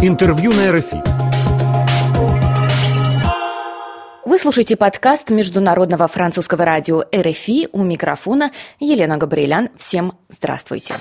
Интервью на РФИ. Вы слушаете подкаст Международного французского радио РФИ. У микрофона Елена Габриэлян. Всем здравствуйте.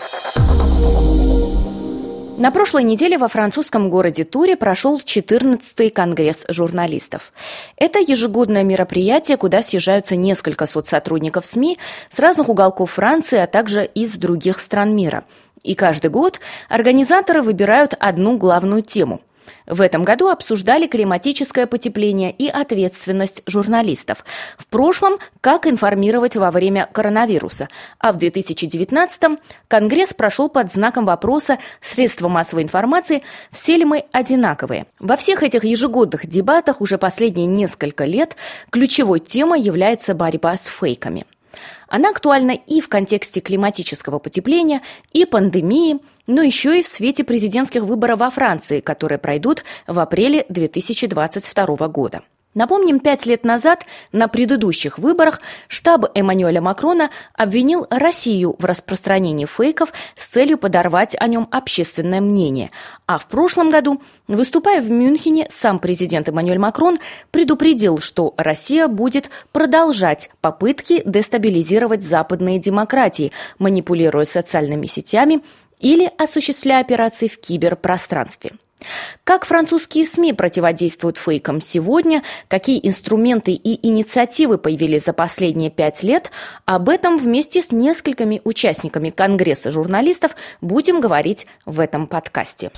На прошлой неделе во французском городе Туре прошел 14-й конгресс журналистов. Это ежегодное мероприятие, куда съезжаются несколько соцсотрудников СМИ с разных уголков Франции, а также из других стран мира. И каждый год организаторы выбирают одну главную тему. В этом году обсуждали климатическое потепление и ответственность журналистов. В прошлом – как информировать во время коронавируса. А в 2019-м Конгресс прошел под знаком вопроса «Средства массовой информации, все ли мы одинаковые?». Во всех этих ежегодных дебатах уже последние несколько лет ключевой темой является борьба с фейками. Она актуальна и в контексте климатического потепления, и пандемии, но еще и в свете президентских выборов во Франции, которые пройдут в апреле 2022 года. Напомним, 5 лет назад на предыдущих выборах штаб Эммануэля Макрона обвинил Россию в распространении фейков с целью подорвать о нем общественное мнение. А в прошлом году, выступая в Мюнхене, сам президент Эммануэль Макрон предупредил, что Россия будет продолжать попытки дестабилизировать западные демократии, манипулируя социальными сетями или осуществляя операции в киберпространстве. Как французские СМИ противодействуют фейкам сегодня, какие инструменты и инициативы появились за последние 5 лет, об этом вместе с несколькими участниками Конгресса журналистов будем говорить в этом подкасте.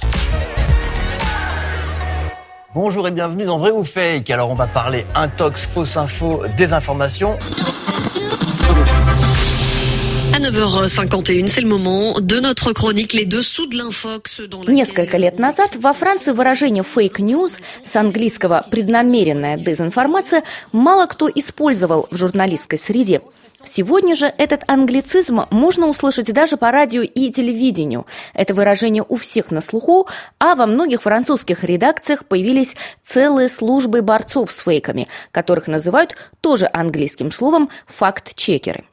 Bonjour et bienvenue dans Vrai ou Fake. Alors on va parler intox, fausse info, désinformation. À 9h51, c'est le moment de notre chronique «Les dessous de l'infox». Несколько лет назад во Франции выражение «fake news», с английского «преднамеренная дезинформация», мало кто использовал в журналистской среде. Сегодня же этот англицизм можно услышать даже по радио и телевидению. Это выражение у всех на слуху, а во многих французских редакциях появились целые службы борцов с фейками, которых называют тоже английским словом «факт-чекеры».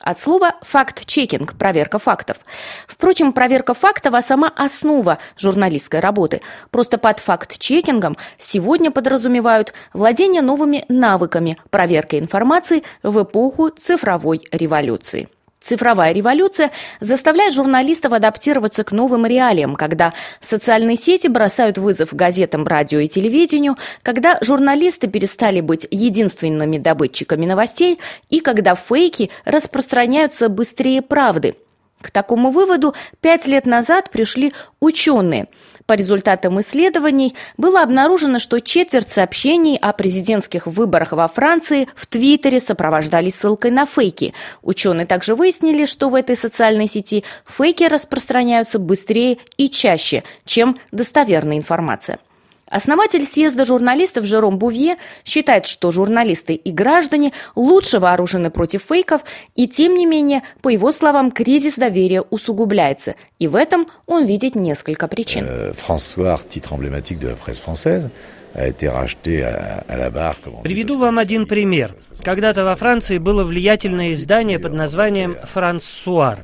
От слова «факт-чекинг» – проверка фактов. Впрочем, проверка фактов – а сама основа журналистской работы. Просто под факт-чекингом сегодня подразумевают владение новыми навыками проверки информации в эпоху цифровой революции. Цифровая революция заставляет журналистов адаптироваться к новым реалиям, когда социальные сети бросают вызов газетам, радио и телевидению, когда журналисты перестали быть единственными добытчиками новостей и когда фейки распространяются быстрее правды. К такому выводу 5 лет назад пришли ученые. По результатам исследований было обнаружено, что 25% сообщений о президентских выборах во Франции в Твиттере сопровождались ссылкой на фейки. Ученые также выяснили, что в этой социальной сети фейки распространяются быстрее и чаще, чем достоверная информация. Основатель съезда журналистов Жером Бувье считает, что журналисты и граждане лучше вооружены против фейков, и тем не менее, по его словам, кризис доверия усугубляется. И в этом он видит несколько причин. Франсуар, титр эмблематик de la presse française. Приведу вам один пример. Когда-то во Франции было влиятельное издание под названием «Франсуар».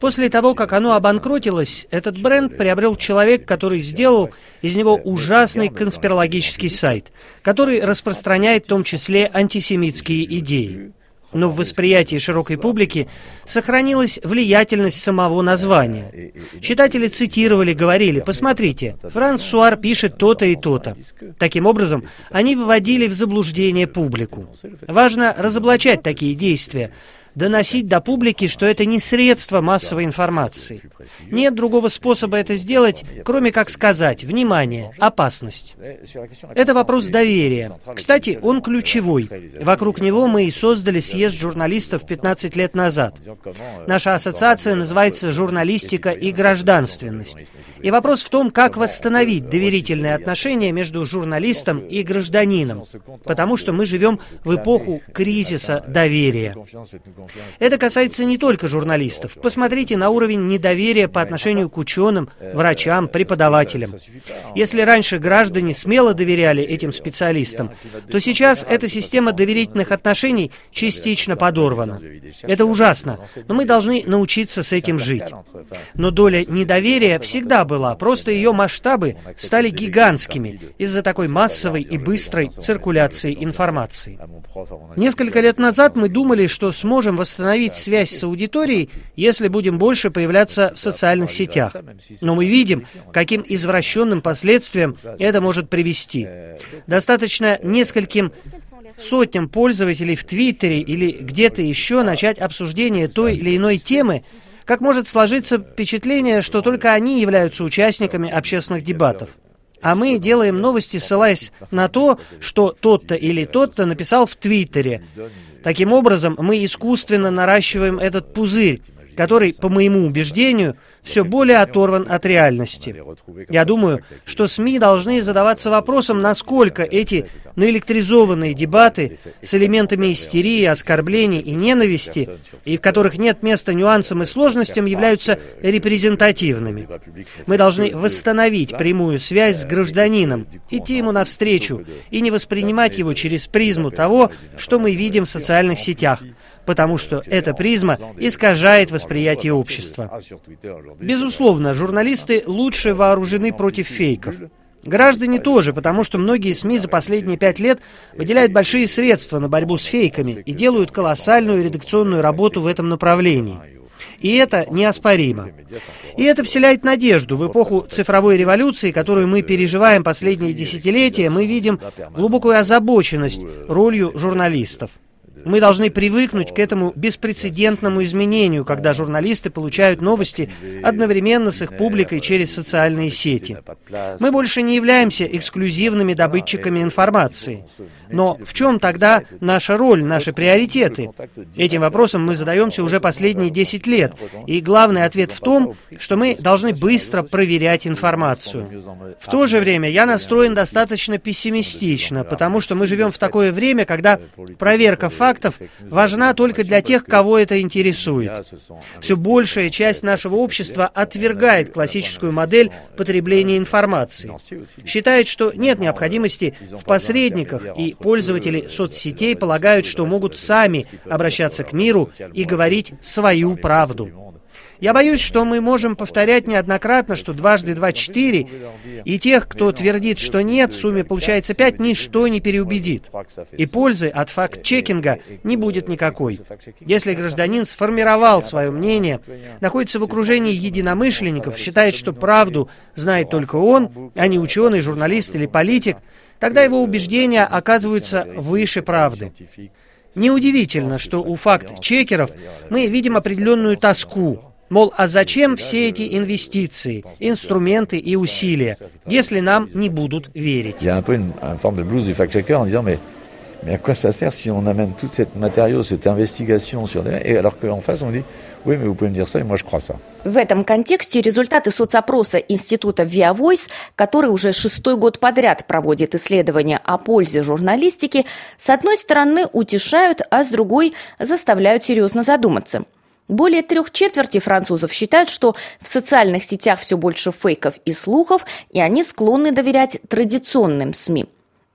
После того, как оно обанкротилось, этот бренд приобрел человек, который сделал из него ужасный конспирологический сайт, который распространяет в том числе антисемитские идеи. Но в восприятии широкой публики сохранилась влиятельность самого названия. Читатели цитировали, говорили: «Посмотрите, Франсуар пишет то-то и то-то». Таким образом, они вводили в заблуждение публику. Важно разоблачать такие действия, доносить до публики, что это не средство массовой информации. Нет другого способа это сделать, кроме как сказать: «Внимание! Опасность!». Это вопрос доверия. Кстати, он ключевой. Вокруг него мы и создали съезд журналистов 15 лет назад. Наша ассоциация называется «Журналистика и гражданственность». И вопрос в том, как восстановить доверительные отношения между журналистом и гражданином, потому что мы живем в эпоху кризиса доверия. Это касается не только журналистов. Посмотрите на уровень недоверия по отношению к ученым, врачам, преподавателям. Если раньше граждане смело доверяли этим специалистам, то сейчас эта система доверительных отношений частично подорвана. Это ужасно, но мы должны научиться с этим жить. Но доля недоверия всегда была, просто ее масштабы стали гигантскими из-за такой массовой и быстрой циркуляции информации. Несколько лет назад мы думали, что сможем восстановить связь с аудиторией, если будем больше появляться в социальных сетях. Но мы видим, каким извращенным последствиям это может привести. Достаточно нескольким сотням пользователей в Твиттере или где-то еще начать обсуждение той или иной темы, как может сложиться впечатление, что только они являются участниками общественных дебатов. А мы делаем новости, ссылаясь на то, что тот-то или тот-то написал в Твиттере. Таким образом, мы искусственно наращиваем этот пузырь, который, по моему убеждению, все более оторван от реальности. Я думаю, что СМИ должны задаваться вопросом, насколько эти наэлектризованные дебаты с элементами истерии, оскорблений и ненависти, и в которых нет места нюансам и сложностям, являются репрезентативными. Мы должны восстановить прямую связь с гражданином, идти ему навстречу и не воспринимать его через призму того, что мы видим в социальных сетях, потому что эта призма искажает восприятие общества. Безусловно, журналисты лучше вооружены против фейков. Граждане тоже, потому что многие СМИ за последние 5 лет выделяют большие средства на борьбу с фейками и делают колоссальную редакционную работу в этом направлении. И это неоспоримо. И это вселяет надежду. В эпоху цифровой революции, которую мы переживаем последние десятилетия, мы видим глубокую озабоченность ролью журналистов. Мы должны привыкнуть к этому беспрецедентному изменению, когда журналисты получают новости одновременно с их публикой через социальные сети. Мы больше не являемся эксклюзивными добытчиками информации. Но в чем тогда наша роль, наши приоритеты? Этим вопросом мы задаемся уже последние 10 лет. И главный ответ в том, что мы должны быстро проверять информацию. В то же время я настроен достаточно пессимистично, потому что мы живем в такое время, когда проверка фактов важна только для тех, кого это интересует. Все большая часть нашего общества отвергает классическую модель потребления информации. Считает, что нет необходимости в посредниках, и пользователи соцсетей полагают, что могут сами обращаться к миру и говорить свою правду. Я боюсь, что мы можем повторять неоднократно, что 2 × 2 = 4, и тех, кто твердит, что нет, в сумме получается 5, ничто не переубедит. И пользы от факт-чекинга не будет никакой. Если гражданин сформировал свое мнение, находится в окружении единомышленников, считает, что правду знает только он, а не ученый, журналист или политик, тогда его убеждения оказываются выше правды. Неудивительно, что у факт-чекеров мы видим определенную тоску. Мол, а зачем все эти инвестиции, инструменты и усилия, если нам не будут верить? Я Mais à quoi ça sert si on amène tout ce matériau, cette investigation sur des... Et alors qu'en face, on dit, oui, mais vous pouvez me dire ça, et moi, je crois ça. В этом контексте результаты соцопроса Института Viavoice, который уже 6-й год подряд проводит исследования о пользе журналистики, с одной стороны утешают, а с другой заставляют серьезно задуматься. Более 3/4 французов считают, что в социальных сетях все больше фейков и слухов, и они склонны доверять традиционным СМИ.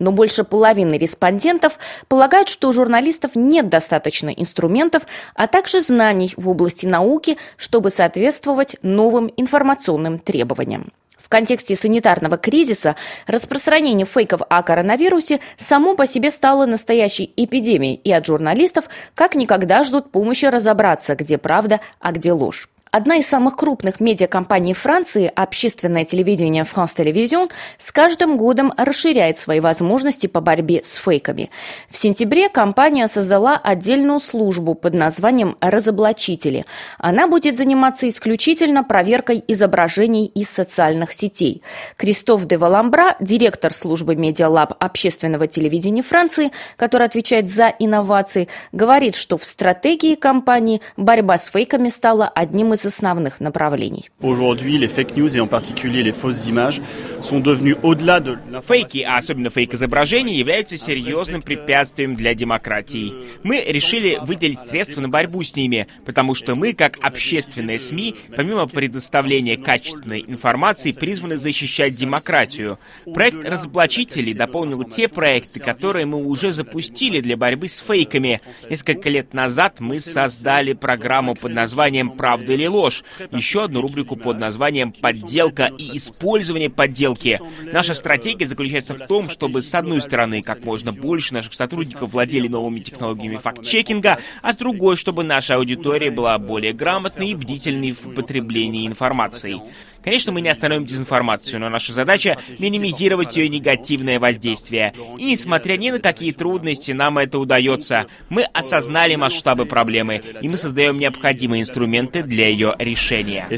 Но больше половины респондентов полагают, что у журналистов нет достаточно инструментов, а также знаний в области науки, чтобы соответствовать новым информационным требованиям. В контексте санитарного кризиса распространение фейков о коронавирусе само по себе стало настоящей эпидемией, и от журналистов как никогда ждут помощи разобраться, где правда, а где ложь. Одна из самых крупных медиакомпаний Франции, общественное телевидение «Франс Телевизион», с каждым годом расширяет свои возможности по борьбе с фейками. В сентябре компания создала отдельную службу под названием «Разоблачители». Она будет заниматься исключительно проверкой изображений из социальных сетей. Кристоф де Валамбра, директор службы «Медиалаб» общественного телевидения Франции, который отвечает за инновации, говорит, что в стратегии компании борьба с фейками стала одним из из основных направлений. Фейки, а особенно фейк-изображения, являются серьезным препятствием для демократии. Мы решили выделить средства на борьбу с ними, потому что мы, как общественные СМИ, помимо предоставления качественной информации, призваны защищать демократию. Проект разоблачителей дополнил те проекты, которые мы уже запустили для борьбы с фейками. Несколько лет назад мы создали программу под названием «Правда или ложь», еще одну рубрику под названием «Подделка и использование подделки». Наша стратегия заключается в том, чтобы, с одной стороны, как можно больше наших сотрудников владели новыми технологиями факт-чекинга, а с другой, чтобы наша аудитория была более грамотной и бдительной в потреблении информации. Конечно, мы не остановим дезинформацию, но наша задача — минимизировать ее негативное воздействие. И несмотря ни на какие трудности, нам это удается. Мы осознали масштабы проблемы, и мы создаем необходимые инструменты для ее решения. В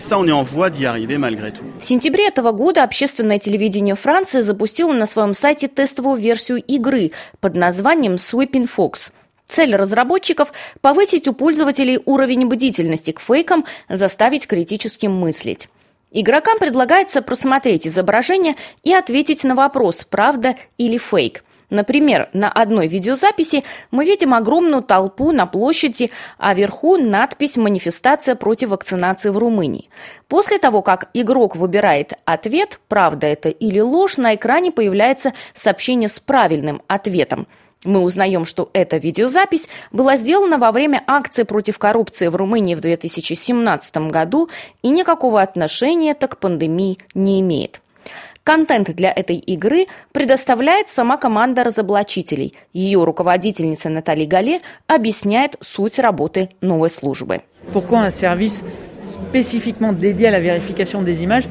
сентябре этого года общественное телевидение Франции запустило на своем сайте тестовую версию игры под названием Swiping Fox. Цель разработчиков – повысить у пользователей уровень бдительности к фейкам, заставить критически мыслить. Игрокам предлагается просмотреть изображение и ответить на вопрос, правда или фейк. Например, на одной видеозаписи мы видим огромную толпу на площади, а вверху надпись «Манифестация против вакцинации в Румынии». После того, как игрок выбирает ответ, правда это или ложь, на экране появляется сообщение с правильным ответом. Мы узнаем, что эта видеозапись была сделана во время акции против коррупции в Румынии в 2017 году и никакого отношения это к пандемии не имеет. Контент для этой игры предоставляет сама команда разоблачителей. Ее руководительница Натали Гале объясняет суть работы новой службы. Pourquoi un service spécifiquement dédié à la vérification des images?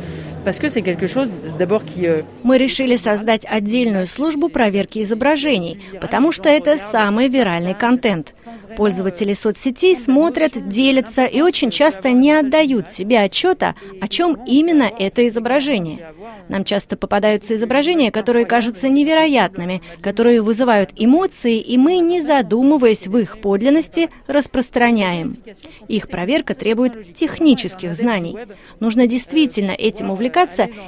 Мы решили создать отдельную службу проверки изображений, потому что это самый виральный контент. Пользователи соцсетей смотрят, делятся и очень часто не отдают себе отчета, о чем именно это изображение. Нам часто попадаются изображения, которые кажутся невероятными, которые вызывают эмоции, и мы, не задумываясь в их подлинности, распространяем. Их проверка требует технических знаний. Нужно действительно этим увлекаться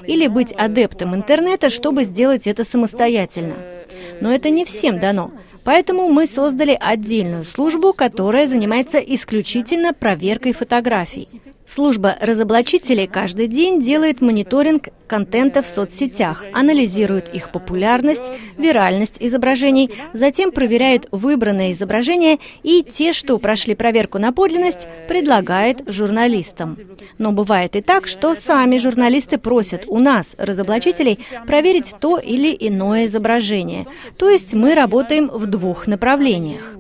или быть адептом интернета, чтобы сделать это самостоятельно. Но это не всем дано. Поэтому мы создали отдельную службу, которая занимается исключительно проверкой фотографий. Служба разоблачителей каждый день делает мониторинг контента в соцсетях, анализирует их популярность, виральность изображений, затем проверяет выбранные изображения и те, что прошли проверку на подлинность, предлагает журналистам. Но бывает и так, что сами журналисты просят у нас, разоблачителей, проверить то или иное изображение. То есть мы работаем в двух направлениях.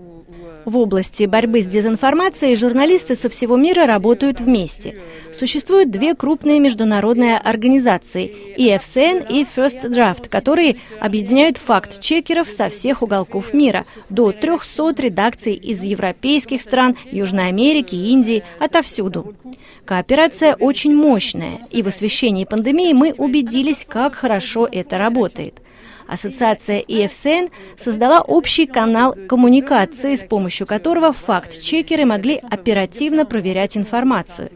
В области борьбы с дезинформацией журналисты со всего мира работают вместе. Существуют две крупные международные организации – IFCN и First Draft, которые объединяют факт-чекеров со всех уголков мира, до 300 редакций из европейских стран, Южной Америки, Индии, отовсюду. Кооперация очень мощная, и в освещении пандемии мы убедились, как хорошо это работает. Ассоциация IFCN создала общий канал коммуникации, с помощью которого факт-чекеры могли оперативно проверять информацию.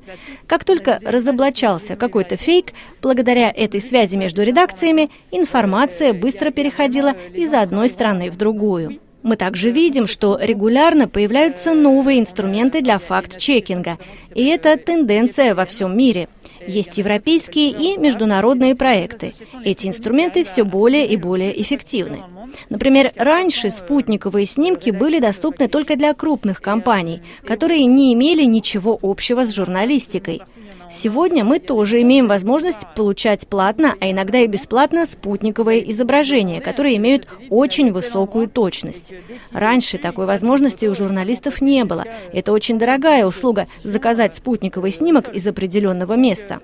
Как только разоблачался какой-то фейк, благодаря этой связи между редакциями информация быстро переходила из одной страны в другую. Мы также видим, что регулярно появляются новые инструменты для факт-чекинга, и это тенденция во всем мире. Есть европейские и международные проекты. Эти инструменты все более и более эффективны. Например, раньше спутниковые снимки были доступны только для крупных компаний, которые не имели ничего общего с журналистикой. Сегодня мы тоже имеем возможность получать платно, а иногда и бесплатно, спутниковые изображения, которые имеют очень высокую точность. Раньше такой возможности у журналистов не было. Это очень дорогая услуга – заказать спутниковый снимок из определенного места.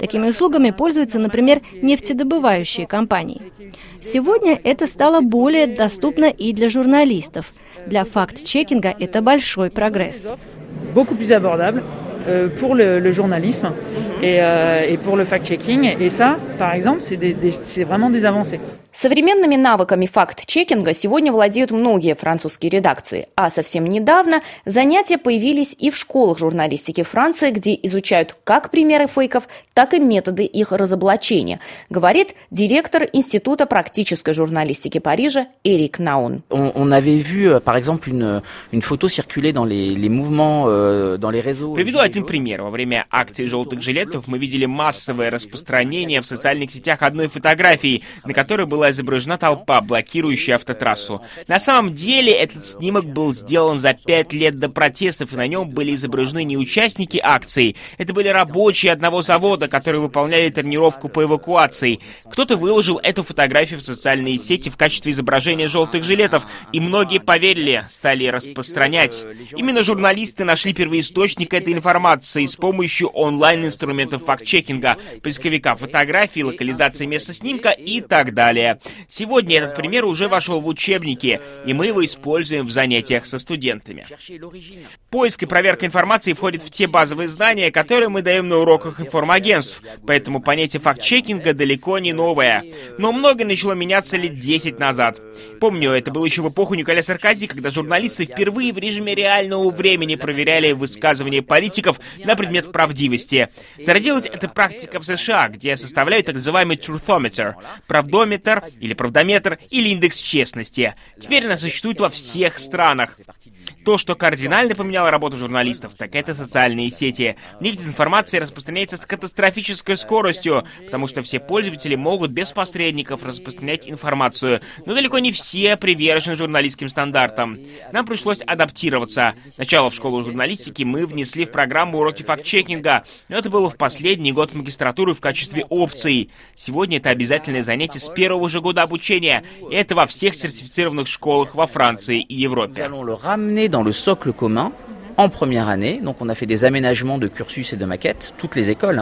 Такими услугами пользуются, например, нефтедобывающие компании. Сегодня это стало более доступно и для журналистов. Для факт-чекинга это большой прогресс. Pour le journalisme et pour le fact-checking. Et ça, par exemple, c'est vraiment des avancées. Современными навыками факт-чекинга сегодня владеют многие французские редакции, а совсем недавно занятия появились и в школах журналистики Франции, где изучают как примеры фейков, так и методы их разоблачения, говорит директор Института практической журналистики Парижа Эрик Наун. Приведу один пример. Во время акции «желтых жилетов» мы видели массовое распространение в социальных сетях одной фотографии, на которой была изображена толпа, блокирующая автотрассу. На самом деле, этот снимок был сделан за 5 лет до протестов, и на нем были изображены не участники акции. Это были рабочие одного завода, которые выполняли тренировку по эвакуации. Кто-то выложил эту фотографию в социальные сети в качестве изображения желтых жилетов, и многие поверили, стали распространять. Именно журналисты нашли первоисточник этой информации с помощью онлайн-инструментов факт-чекинга, поисковика фотографий, локализации места снимка и так далее. Сегодня этот пример уже вошел в учебники, и мы его используем в занятиях со студентами. Поиск и проверка информации входит в те базовые знания, которые мы даем на уроках информагентств, поэтому понятие факт-чекинга далеко не новое. Но многое начало меняться лет 10 назад. Помню, это было еще в эпоху Николая Саркази, когда журналисты впервые в режиме реального времени проверяли высказывания политиков на предмет правдивости. Зародилась эта практика в США, где составляют так называемый «трутометр» — правдометр или правдометр, или индекс честности. Теперь она существует во всех странах. То, что кардинально поменяло работу журналистов, так это социальные сети. В них дезинформация распространяется с катастрофической скоростью, потому что все пользователи могут без посредников распространять информацию. Но далеко не все привержены журналистским стандартам. Нам пришлось адаптироваться. Сначала в школу журналистики мы внесли в программу уроки факт-чекинга, но это было в последний год магистратуры в качестве опции. Сегодня это обязательное занятие с первого же года обучения. И это во всех сертифицированных школах во Франции и Европе. Dans le socle commun en première année, donc on a fait des aménagements de cursus et de maquettes, toutes les écoles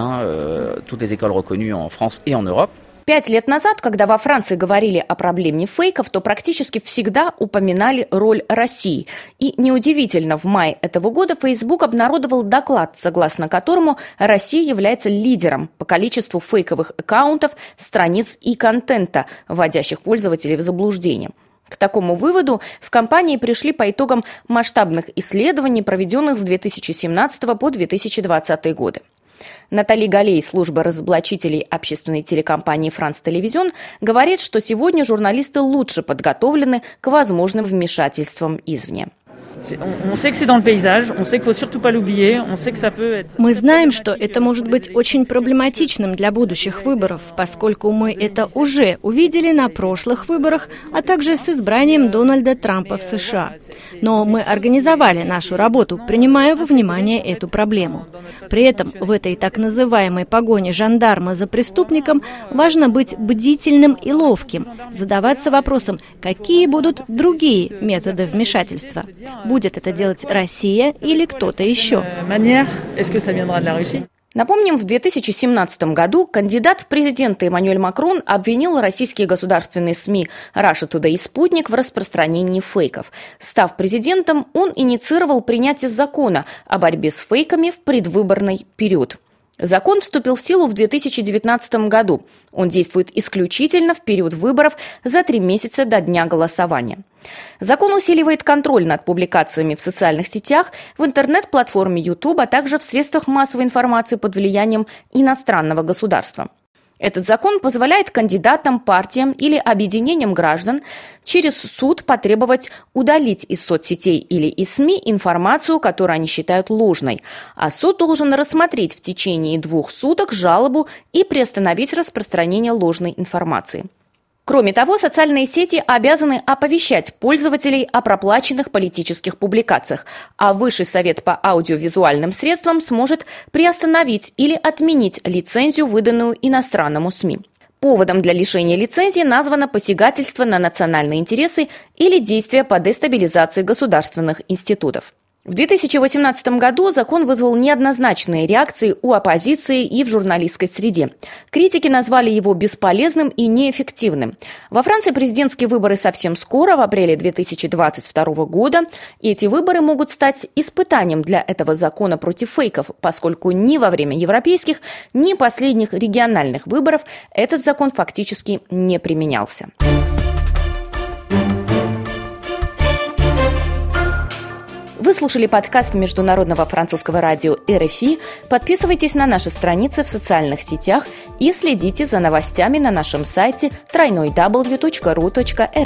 reconnues en France et en Europe. 5 лет назад, когда во Франции говорили о проблеме фейков, то практически всегда упоминали роль России. И неудивительно, в мае этого года Facebook обнародовал доклад, согласно которому Россия является лидером по количеству фейковых аккаунтов, страниц и контента, вводящих пользователей в заблуждение. К такому выводу в компании пришли по итогам масштабных исследований, проведенных с 2017 по 2020 годы. Натали Гале, служба разоблачителей общественной телекомпании «Франс Телевизион», говорит, что сегодня журналисты лучше подготовлены к возможным вмешательствам извне. Мы знаем, что это может быть очень проблематичным для будущих выборов, поскольку мы это уже увидели на прошлых выборах, а также с избранием Дональда Трампа в США. Но мы организовали нашу работу, принимая во внимание эту проблему. При этом в этой так называемой погоне жандарма за преступником важно быть бдительным и ловким, задаваться вопросом, какие будут другие методы вмешательства. Будет это делать Россия или кто-то еще? Напомним, в 2017 году кандидат в президенты Эммануэль Макрон обвинил российские государственные СМИ «Раша Туда» и «Спутник» в распространении фейков. Став президентом, он инициировал принятие закона о борьбе с фейками в предвыборный период. Закон вступил в силу в 2019 году. Он действует исключительно в период выборов за 3 месяца до дня голосования. Закон усиливает контроль над публикациями в социальных сетях, в интернет-платформе YouTube, а также в средствах массовой информации под влиянием иностранного государства. Этот закон позволяет кандидатам, партиям или объединениям граждан через суд потребовать удалить из соцсетей или из СМИ информацию, которую они считают ложной. А суд должен рассмотреть в течение 2 суток жалобу и приостановить распространение ложной информации. Кроме того, социальные сети обязаны оповещать пользователей о проплаченных политических публикациях, а Высший совет по аудиовизуальным средствам сможет приостановить или отменить лицензию, выданную иностранному СМИ. Поводом для лишения лицензии названо посягательство на национальные интересы или действия по дестабилизации государственных институтов. В 2018 году закон вызвал неоднозначные реакции у оппозиции и в журналистской среде. Критики назвали его бесполезным и неэффективным. Во Франции президентские выборы совсем скоро, в апреле 2022 года. И эти выборы могут стать испытанием для этого закона против фейков, поскольку ни во время европейских, ни последних региональных выборов этот закон фактически не применялся. Вы слушали подкаст Международного французского радио RFI. Подписывайтесь на наши страницы в социальных сетях и следите за новостями на нашем сайте www.rfi.fr.